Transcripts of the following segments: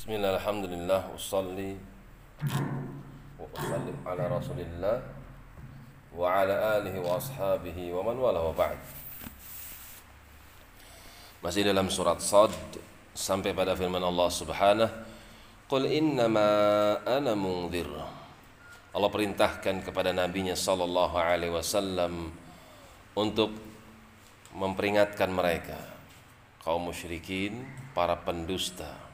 Bismillah, alhamdulillah, usalli wa usallim ala rasulillah wa ala alihi wa ashabihi wa man wala wa ba'd. Masih dalam surat Sad sampai pada firman Allah Subhanahu, "Qul innama ana mundhir." Allah perintahkan kepada nabinya sallallahu alaihi wasallam untuk memperingatkan mereka, kaum musyrikin, para pendusta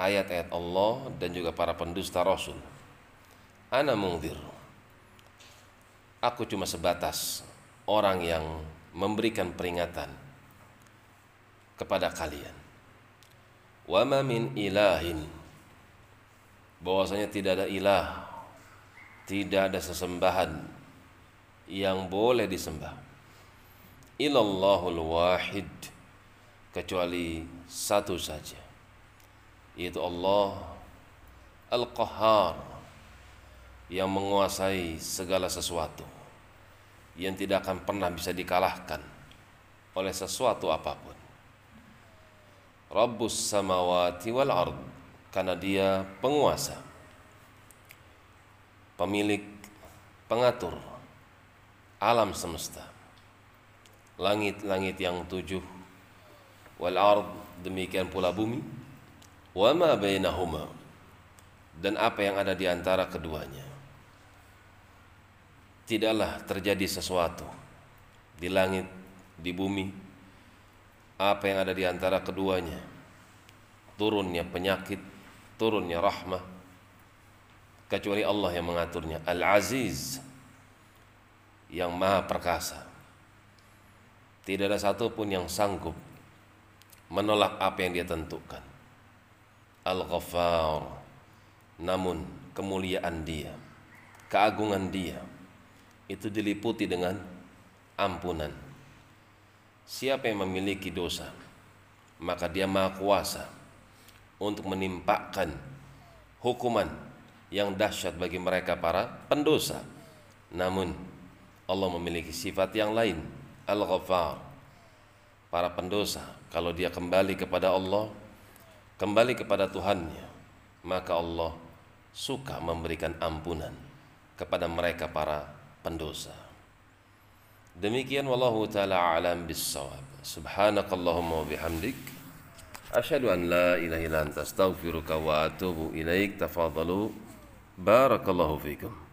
ayat-ayat Allah dan juga para pendusta Rasul. Ana mungdir, aku cuma sebatas orang yang memberikan peringatan kepada kalian. Wa ma min ilahin, bahwasanya tidak ada ilah, tidak ada sesembahan yang boleh disembah, illallahul wahid, kecuali satu saja, yaitu Allah Al-Qahhar, yang menguasai segala sesuatu, yang tidak akan pernah bisa dikalahkan oleh sesuatu apapun. Rabbus samawati wal ard, karena dia penguasa, pemilik, pengatur alam semesta, langit-langit yang tujuh, wal ard, demikian pula bumi, wa ma bainahuma, dan apa yang ada di antara keduanya. Tidaklah terjadi sesuatu di langit, di bumi, apa yang ada di antara keduanya, turunnya penyakit, turunnya rahmah, kecuali Allah yang mengaturnya. Al-Aziz, yang maha perkasa, tidak ada satupun yang sanggup menolak apa yang dia tentukan. Al-Ghaffar, namun kemuliaan dia, keagungan dia, itu diliputi dengan ampunan. Siapa yang memiliki dosa, maka dia maha kuasa untuk menimpakan hukuman yang dahsyat bagi mereka para pendosa. Namun Allah memiliki sifat yang lain, Al-Ghaffar. Para pendosa, kalau dia kembali kepada Allah, kembali kepada Tuhannya, maka Allah suka memberikan ampunan kepada mereka para pendosa. Demikian, wallahu ta'ala alam bissawab. Subhanakallahumma wa bihamdik, asyhadu an la ilaha illa anta astaghfiruka wa atubu ilaik. Tafadhalu, barakallahu fikum.